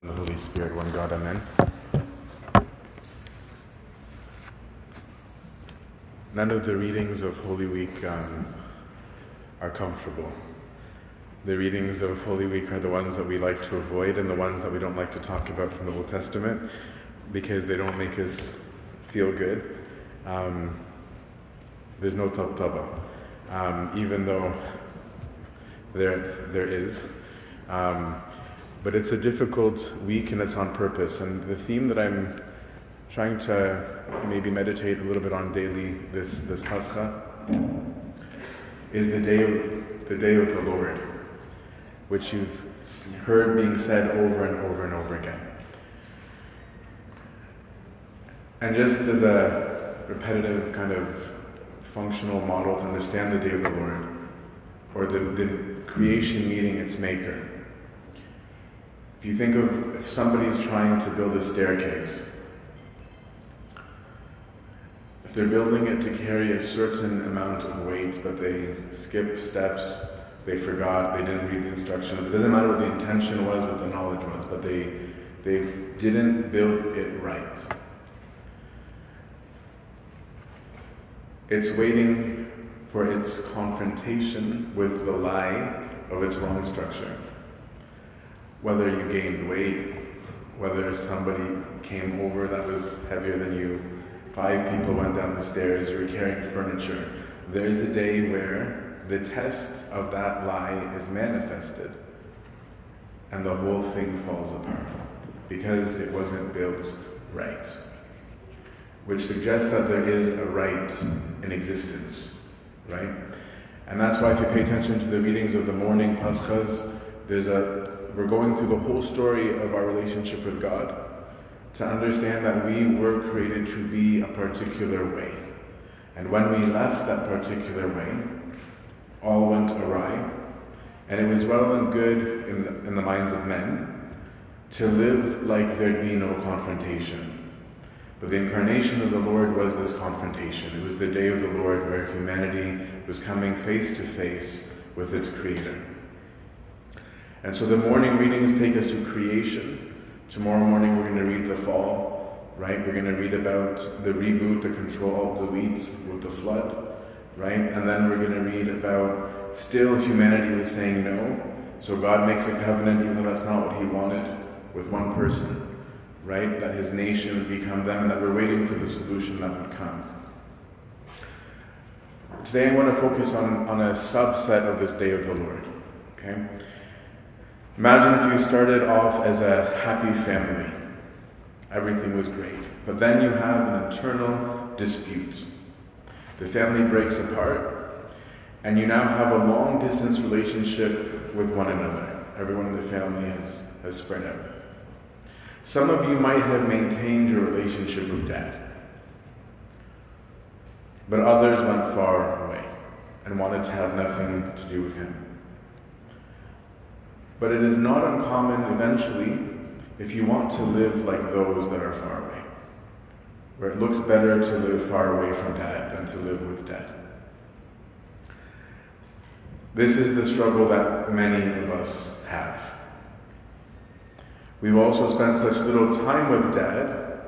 The Holy Spirit, one God, amen. None of the readings of Holy Week are comfortable. The readings of Holy Week are the ones that we like to avoid and the ones that we don't like to talk about from the Old Testament because they don't make us feel good. There's no tabtaba, even though there is. But it's a difficult week and it's on purpose. And the theme that I'm trying to maybe meditate a little bit on daily this Pascha is the day of the Lord, which you've heard being said over and over and over again. And just as a repetitive kind of functional model to understand the day of the Lord, or the creation meeting its maker. If you think of if somebody's trying to build a staircase, if they're building it to carry a certain amount of weight, but they skip steps, they forgot, they didn't read the instructions, it doesn't matter what the intention was, what the knowledge was, but they didn't build it right. It's waiting for its confrontation with the lie of its wrong structure. Whether you gained weight, whether somebody came over that was heavier than you, 5 people went down the stairs, you were carrying furniture. There's a day where the test of that lie is manifested and the whole thing falls apart because it wasn't built right. Which suggests that there is a right in existence, right? And that's why if you pay attention to the readings of the morning Paschas, we're going through the whole story of our relationship with God to understand that we were created to be a particular way. And when we left that particular way, all went awry. And it was well and good in the minds of men to live like there'd be no confrontation. But the incarnation of the Lord was this confrontation. It was the day of the Lord where humanity was coming face to face with its Creator. And so the morning readings take us to creation. Tomorrow morning we're going to read the fall, right? We're going to read about the reboot, the control, delete with the flood, right? And then we're going to read about still humanity was saying no. So God makes a covenant, even though that's not what he wanted, with one person, right? That his nation would become them and that we're waiting for the solution that would come. Today I want to focus on a subset of this day of the Lord, okay? Imagine if you started off as a happy family. Everything was great. But then you have an internal dispute. The family breaks apart, and you now have a long-distance relationship with one another. Everyone in the family has spread out. Some of you might have maintained your relationship with Dad, but others went far away and wanted to have nothing to do with him. But it is not uncommon eventually if you want to live like those that are far away, where it looks better to live far away from Dad than to live with Dad. This is the struggle that many of us have. We've also spent such little time with Dad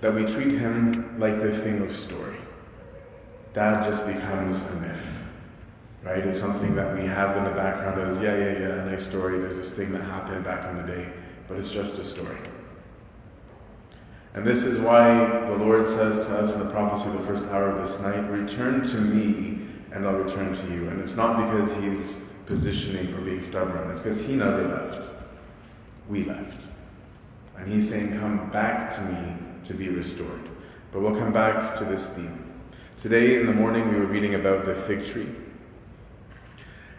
that we treat him like the thing of story. Dad just becomes a myth. Right? It's something that we have in the background as, yeah, nice story, there's this thing that happened back in the day, but it's just a story. And this is why the Lord says to us in the prophecy of the first hour of this night, return to me and I'll return to you. And it's not because he's positioning or being stubborn, it's because he never left. We left. And he's saying, come back to me to be restored. But we'll come back to this theme. Today in the morning we were reading about the fig tree.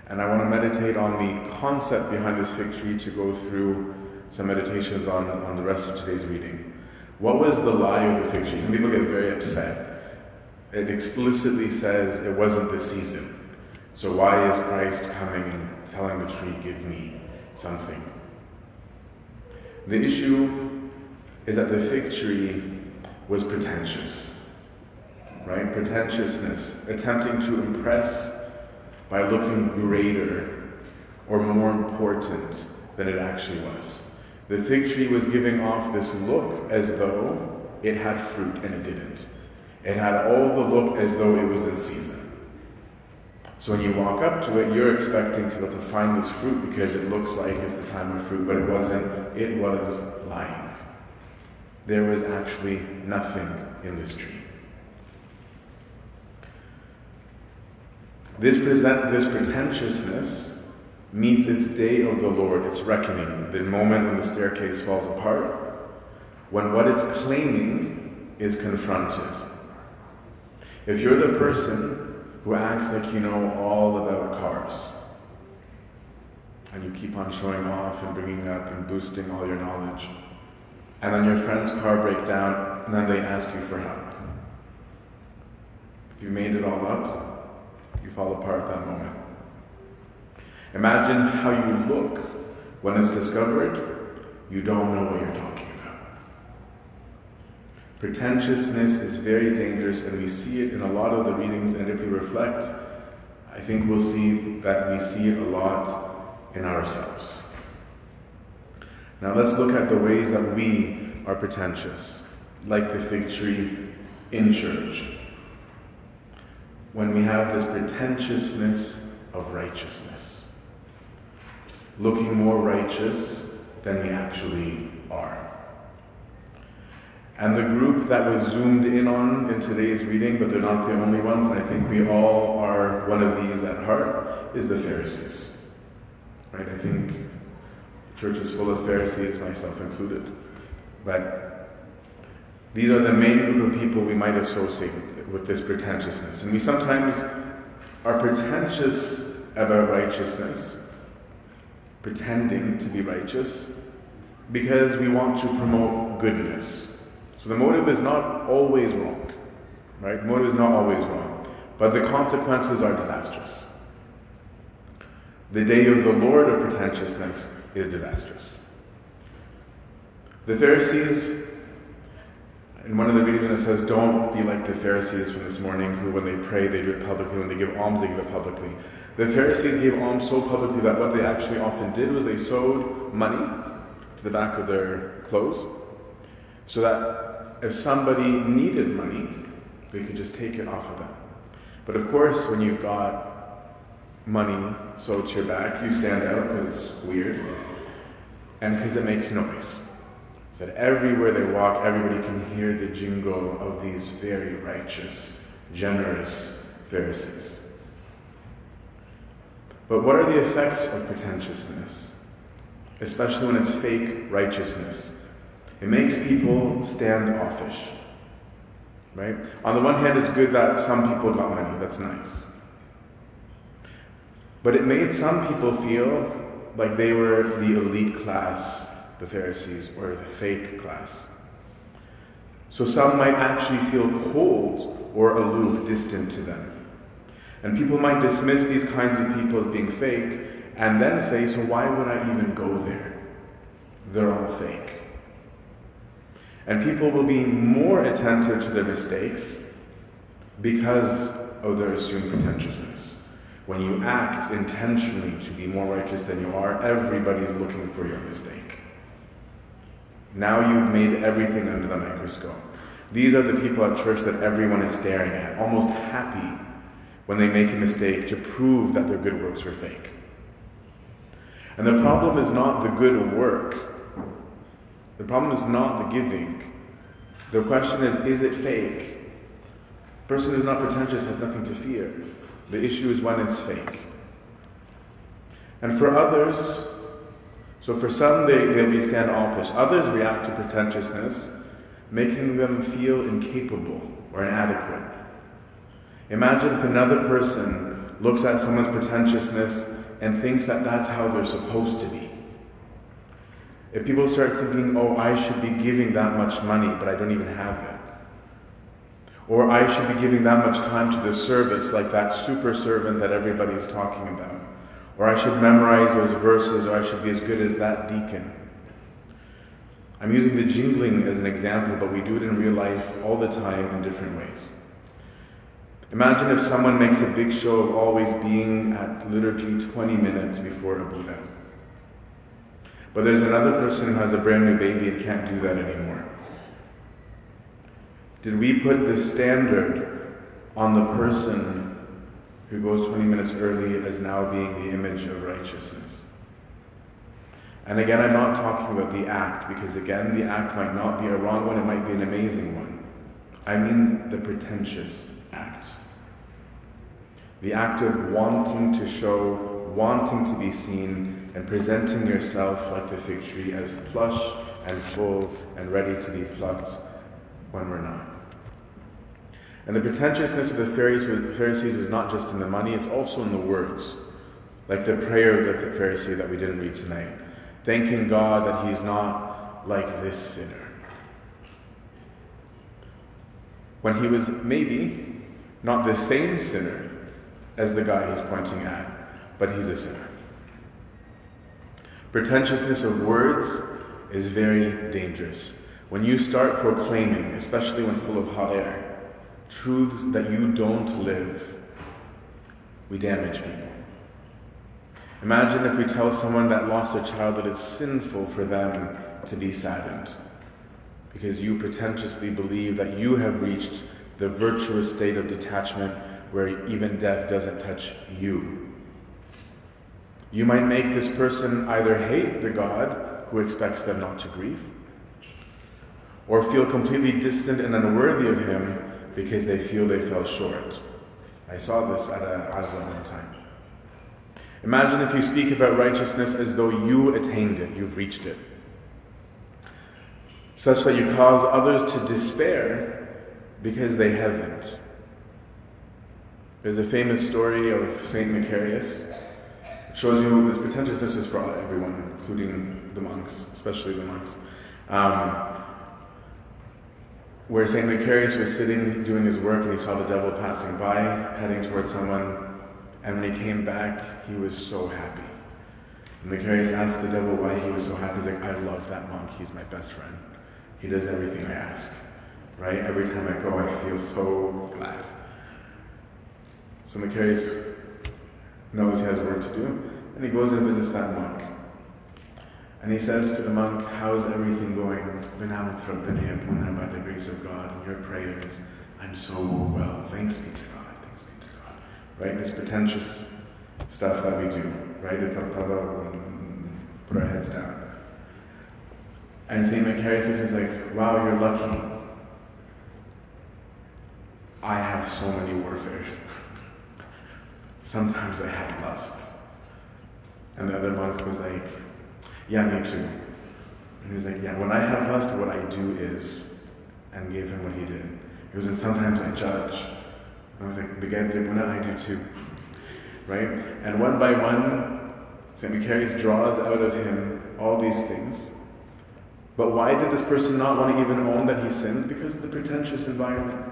And I want to meditate on the concept behind this fig tree to go through some meditations on the rest of today's reading. What was the lie of the fig tree? Some people get very upset. It explicitly says it wasn't the season. So why is Christ coming and telling the tree, give me something? The issue is that the fig tree was pretentious, right? Pretentiousness, attempting to impress by looking greater or more important than it actually was. The fig tree was giving off this look as though it had fruit, and it didn't. It had all the look as though it was in season. So when you walk up to it, you're expecting to be able to find this fruit because it looks like it's the time of fruit, but it wasn't. It was lying. There was actually nothing in this tree. This pretentiousness meets its day of the Lord, its reckoning, the moment when the staircase falls apart, when what it's claiming is confronted. If you're the person who acts like you know all about cars, and you keep on showing off and bringing up and boosting all your knowledge, and then your friend's car breaks down, and then they ask you for help. If you made it all up, you fall apart at that moment. Imagine how you look when it's discovered you don't know what you're talking about. Pretentiousness is very dangerous, and we see it in a lot of the readings, and if we reflect, I think we'll see that we see it a lot in ourselves. Now let's look at the ways that we are pretentious, like the fig tree in church, when we have this pretentiousness of righteousness, looking more righteous than we actually are. And the group that was zoomed in on in today's reading, but they're not the only ones, and I think we all are one of these at heart, is the Pharisees. Right? I think the church is full of Pharisees, myself included. But these are the main group of people we might associate with this pretentiousness. And we sometimes are pretentious about righteousness, pretending to be righteous, because we want to promote goodness. So the motive is not always wrong, right? The motive is not always wrong, but the consequences are disastrous. The day of the Lord of pretentiousness is disastrous. The Pharisees, in one of the readings it says, don't be like the Pharisees from this morning, who when they pray, they do it publicly. When they give alms, they give it publicly. The Pharisees gave alms so publicly that what they actually often did was they sewed money to the back of their clothes, so that if somebody needed money, they could just take it off of them. But of course, when you've got money sewed to your back, you stand out because it's weird and because it makes noise. So that everywhere they walk, everybody can hear the jingle of these very righteous, generous Pharisees. But what are the effects of pretentiousness, especially when it's fake righteousness? It makes people standoffish, right? On the one hand, it's good that some people got money. That's nice. But it made some people feel like they were the elite class, the Pharisees, or the fake class. So some might actually feel cold or aloof, distant to them. And people might dismiss these kinds of people as being fake and then say, so why would I even go there? They're all fake. And people will be more attentive to their mistakes because of their assumed pretentiousness. When you act intentionally to be more righteous than you are, everybody's looking for your mistake. Now you've made everything under the microscope. These are the people at church that everyone is staring at, almost happy when they make a mistake to prove that their good works were fake. And the problem is not the good work. The problem is not the giving. The question is it fake? The person who's not pretentious has nothing to fear. The issue is when it's fake. And for others, so for some, they'll be standoffish. Others react to pretentiousness, making them feel incapable or inadequate. Imagine if another person looks at someone's pretentiousness and thinks that that's how they're supposed to be. If people start thinking, oh, I should be giving that much money, but I don't even have it. Or I should be giving that much time to the service, like that super servant that everybody's talking about. Or I should memorize those verses, or I should be as good as that deacon. I'm using the jingling as an example, but we do it in real life all the time in different ways. Imagine if someone makes a big show of always being at liturgy 20 minutes before a Buddha. But there's another person who has a brand new baby and can't do that anymore. Did we put the standard on the person who goes 20 minutes early as now being the image of righteousness? And again, I'm not talking about the act, because again, the act might not be a wrong one, it might be an amazing one. I mean the pretentious act. The act of wanting to show, wanting to be seen, and presenting yourself like the fig tree, as plush and full and ready to be plucked when we're not. And the pretentiousness of the Pharisees was not just in the money, it's also in the words. Like the prayer of the Pharisee that we didn't read tonight. Thanking God that he's not like this sinner. When he was maybe not the same sinner as the guy he's pointing at, but he's a sinner. Pretentiousness of words is very dangerous. When you start proclaiming, especially when full of hot air, truths that you don't live, we damage people. Imagine if we tell someone that lost a child that it's sinful for them to be saddened, because you pretentiously believe that you have reached the virtuous state of detachment where even death doesn't touch you. You might make this person either hate the God who expects them not to grieve, or feel completely distant and unworthy of him because they feel they fell short. I saw this at an Azan one time. Imagine if you speak about righteousness as though you attained it, you've reached it, such that you cause others to despair because they haven't. There's a famous story of Saint Macarius. It shows you this pretentiousness is for everyone, including the monks, especially the monks. Where Saint Macarius was sitting doing his work and he saw the devil passing by, heading towards someone. And when he came back, he was so happy. And Macarius asked the devil why he was so happy. He's like, I love that monk. He's my best friend. He does everything I ask. Right? Every time I go, I feel so glad. So Macarius knows he has a work to do. And he goes and visits that monk. And he says to the monk, how's everything going? By the grace of God and your prayers, I'm so well. Thanks be to God. Right, this pretentious stuff that we do, right? Put our heads down. And St. Macarius is like, wow, you're lucky. I have so many warfares. Sometimes I have lust. And the other monk was like, yeah, me too. And he's like, yeah, when I have lust, what I do is, and gave him what he did. He was like, sometimes I judge. I was like, I do too, right? And one by one, St. Macarius draws out of him all these things. But why did this person not want to even own that he sins? Because of the pretentious environment.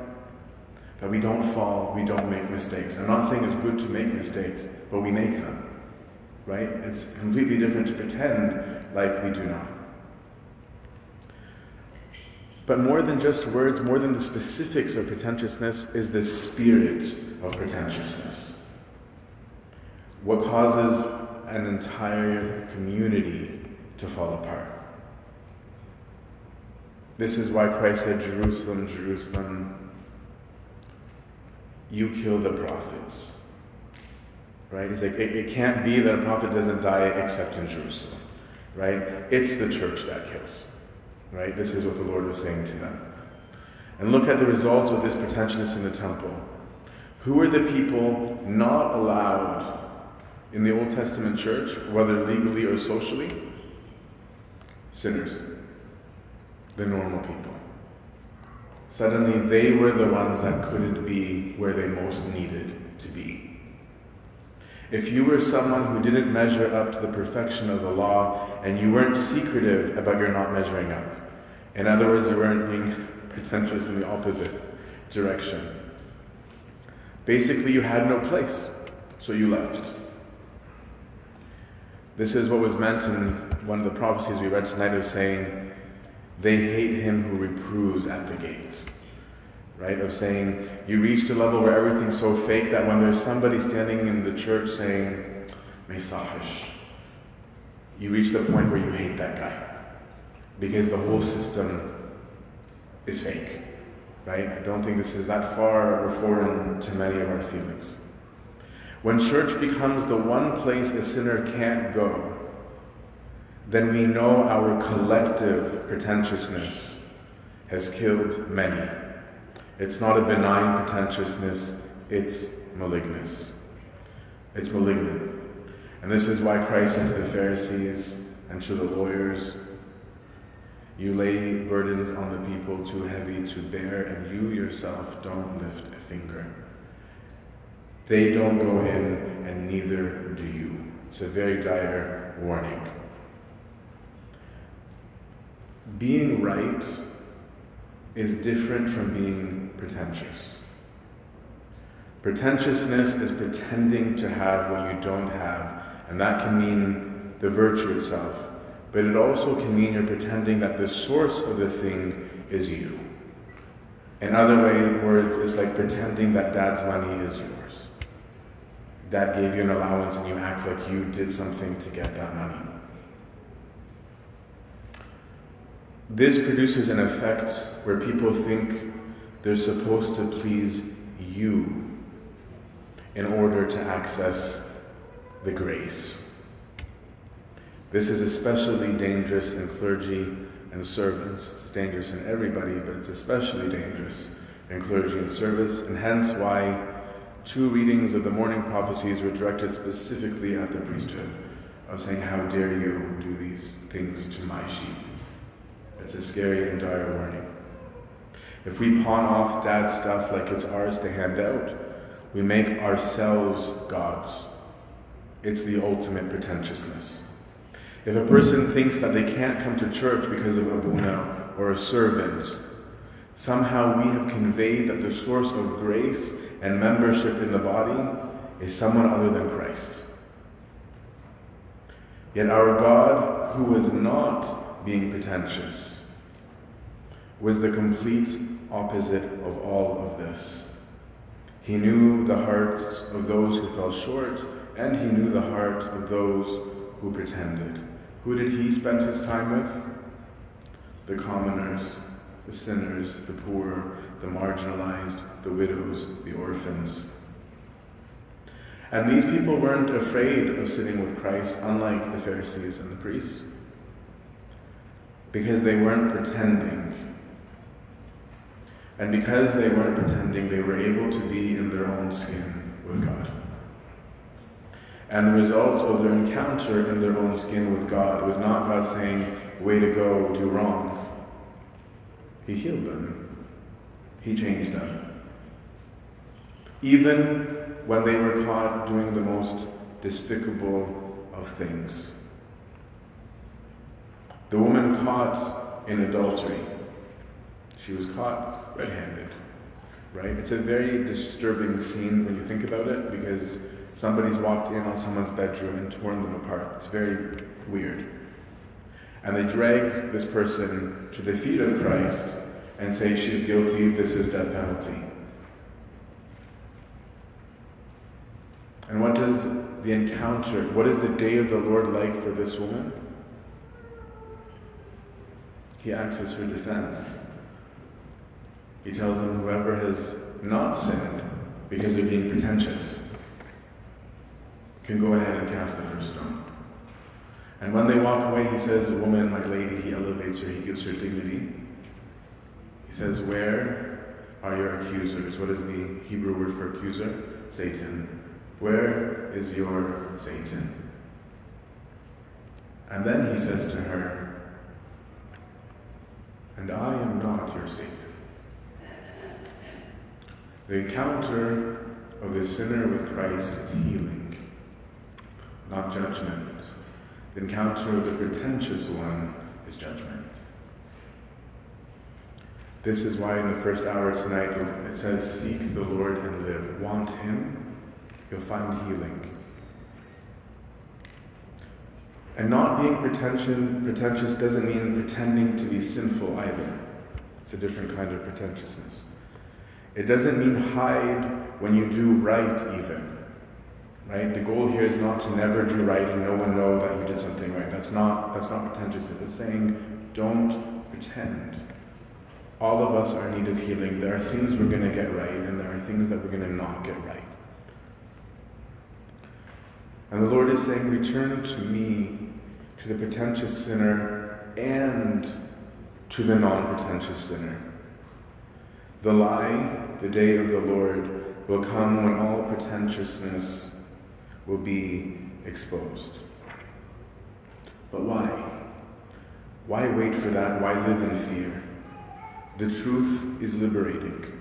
That we don't fall, we don't make mistakes. I'm not saying it's good to make mistakes, but we make them, right? It's completely different to pretend like we do not. But more than just words, more than the specifics of pretentiousness, is the spirit of pretentiousness. What causes an entire community to fall apart. This is why Christ said, Jerusalem, Jerusalem, you kill the prophets. Right? He's like, it can't be that a prophet doesn't die except in Jerusalem. Right? It's the church that kills. Right? This is what the Lord was saying to them. And look at the results of this pretentiousness in the temple. Who are the people not allowed in the Old Testament church, whether legally or socially? Sinners. The normal people. Suddenly they were the ones that couldn't be where they most needed to be. If you were someone who didn't measure up to the perfection of the law, and you weren't secretive about your not measuring up, in other words, you weren't being pretentious in the opposite direction. Basically, you had no place, so you left. This is what was meant in one of the prophecies we read tonight of saying, they hate him who reproves at the gate. Right, of saying, you reach a level where everything's so fake that when there's somebody standing in the church saying, Mesahish, you reach the point where you hate that guy because the whole system is fake, right? I don't think this is that far or foreign to many of our feelings. When church becomes the one place a sinner can't go, then we know our collective pretentiousness has killed many. It's not a benign pretentiousness, it's malignant. It's malignant. And this is why Christ said to the Pharisees and to the lawyers, "You lay burdens on the people too heavy to bear, and you yourself don't lift a finger. They don't go in, and neither do you." It's a very dire warning. Being right is different from being pretentious. Pretentiousness is pretending to have what you don't have, and that can mean the virtue itself, but it also can mean you're pretending that the source of the thing is you. In other words, it's like pretending that dad's money is yours. Dad gave you an allowance and you act like you did something to get that money. This produces an effect where people think they're supposed to please you in order to access the grace. This is especially dangerous in clergy and servants. It's dangerous in everybody, but it's especially dangerous in clergy and servants, and hence why two readings of the morning prophecies were directed specifically at the priesthood, of saying, "How dare you do these things to my sheep?" It's a scary and dire warning. If we pawn off dad's stuff like it's ours to hand out, we make ourselves gods. It's the ultimate pretentiousness. If a person thinks that they can't come to church because of abuna or a servant, somehow we have conveyed that the source of grace and membership in the body is someone other than Christ. Yet our God, who is not being pretentious, was the complete opposite of all of this. He knew the hearts of those who fell short, and he knew the heart of those who pretended. Who did he spend his time with? The commoners, the sinners, the poor, the marginalized, the widows, the orphans. And these people weren't afraid of sitting with Christ, unlike the Pharisees and the priests, because they weren't pretending. And because they weren't pretending, they were able to be in their own skin with God. And the result of their encounter in their own skin with God was not God saying, "Way to go, do wrong." He healed them. He changed them. Even when they were caught doing the most despicable of things. The woman caught in adultery, she was caught red-handed, right? It's a very disturbing scene when you think about it, because somebody's walked in on someone's bedroom and torn them apart. It's very weird. And they drag this person to the feet of Christ and say, "She's guilty, this is death penalty." And what does the encounter, what is the day of the Lord like for this woman? He acts as her defense. He tells them, whoever has not sinned because they're being pretentious can go ahead and cast the first stone. And when they walk away, he says, "Woman, my lady," he elevates her, he gives her dignity. He says, "Where are your accusers?" What is the Hebrew word for accuser? Satan. "Where is your Satan?" And then he says to her, "And I am not your Satan." The encounter of the sinner with Christ is healing, not judgment. The encounter of the pretentious one is judgment. This is why in the first hour tonight it says, "Seek the Lord and live." Want him, you'll find healing. And not being pretentious doesn't mean pretending to be sinful either. It's a different kind of pretentiousness. It doesn't mean hide when you do right even. right? The goal here is not to never do right and no one know that you did something right. That's not pretentiousness. It's saying, don't pretend. All of us are in need of healing. There are things we're going to get right, and there are things that we're going to not get right. And the Lord is saying, return to me, to the pretentious sinner, and to the non-pretentious sinner. The lie, the day of the Lord, will come when all pretentiousness will be exposed. But why? Why wait for that? Why live in fear? The truth is liberating.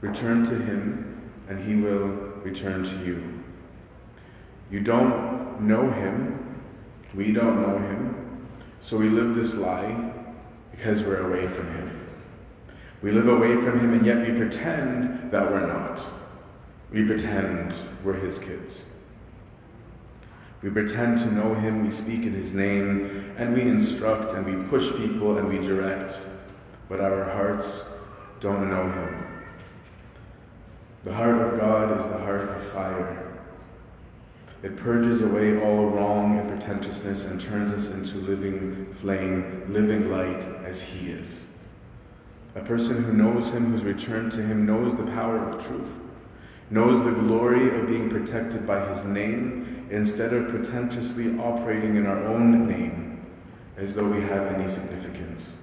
Return to Him, and He will return to you. You don't know Him. We don't know Him. So we live this lie because we're away from Him. We live away from Him, and yet we pretend that we're not. We pretend we're His kids. We pretend to know Him, we speak in His name, and we instruct, and we push people, and we direct. But our hearts don't know Him. The heart of God is the heart of fire. It purges away all wrong and pretentiousness and turns us into living flame, living light as He is. A person who knows Him, who's returned to Him, knows the power of truth, knows the glory of being protected by His name instead of pretentiously operating in our own name as though we have any significance.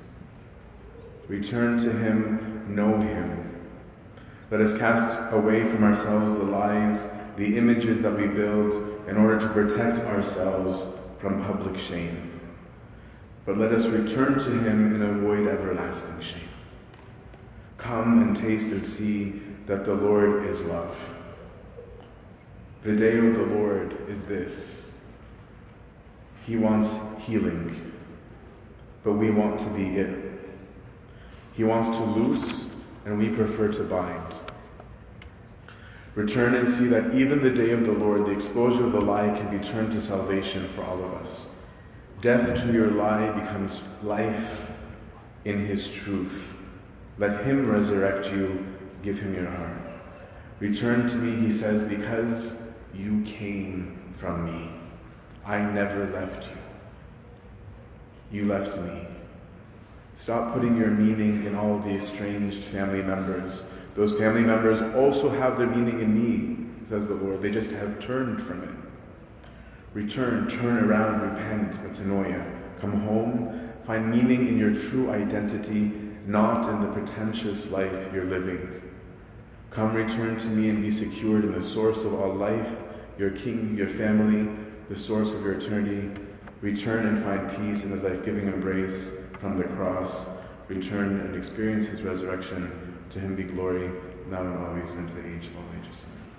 Return to Him, know Him. Let us cast away from ourselves the lies, the images that we build in order to protect ourselves from public shame. But let us return to Him and avoid everlasting shame. Come and taste and see that the Lord is love. The day of the Lord is this. He wants healing, but we want to be it. He wants to loose, and we prefer to bind. Return and see that even the day of the Lord, the exposure of the lie can be turned to salvation for all of us. Death to your lie becomes life in His truth. Let Him resurrect you, give Him your heart. Return to me, He says, because you came from me. I never left you. You left me. Stop putting your meaning in all the estranged family members. Those family members also have their meaning in me, says the Lord. They just have turned from it. Return, turn around, repent, metanoia. Come home, find meaning in your true identity, not in the pretentious life you're living. Come, return to me and be secured in the source of all life, your King, your family, the source of your eternity. Return and find peace in His life-giving embrace from the cross. Return and experience His resurrection. To Him be glory, now and always, and to the age of all ages.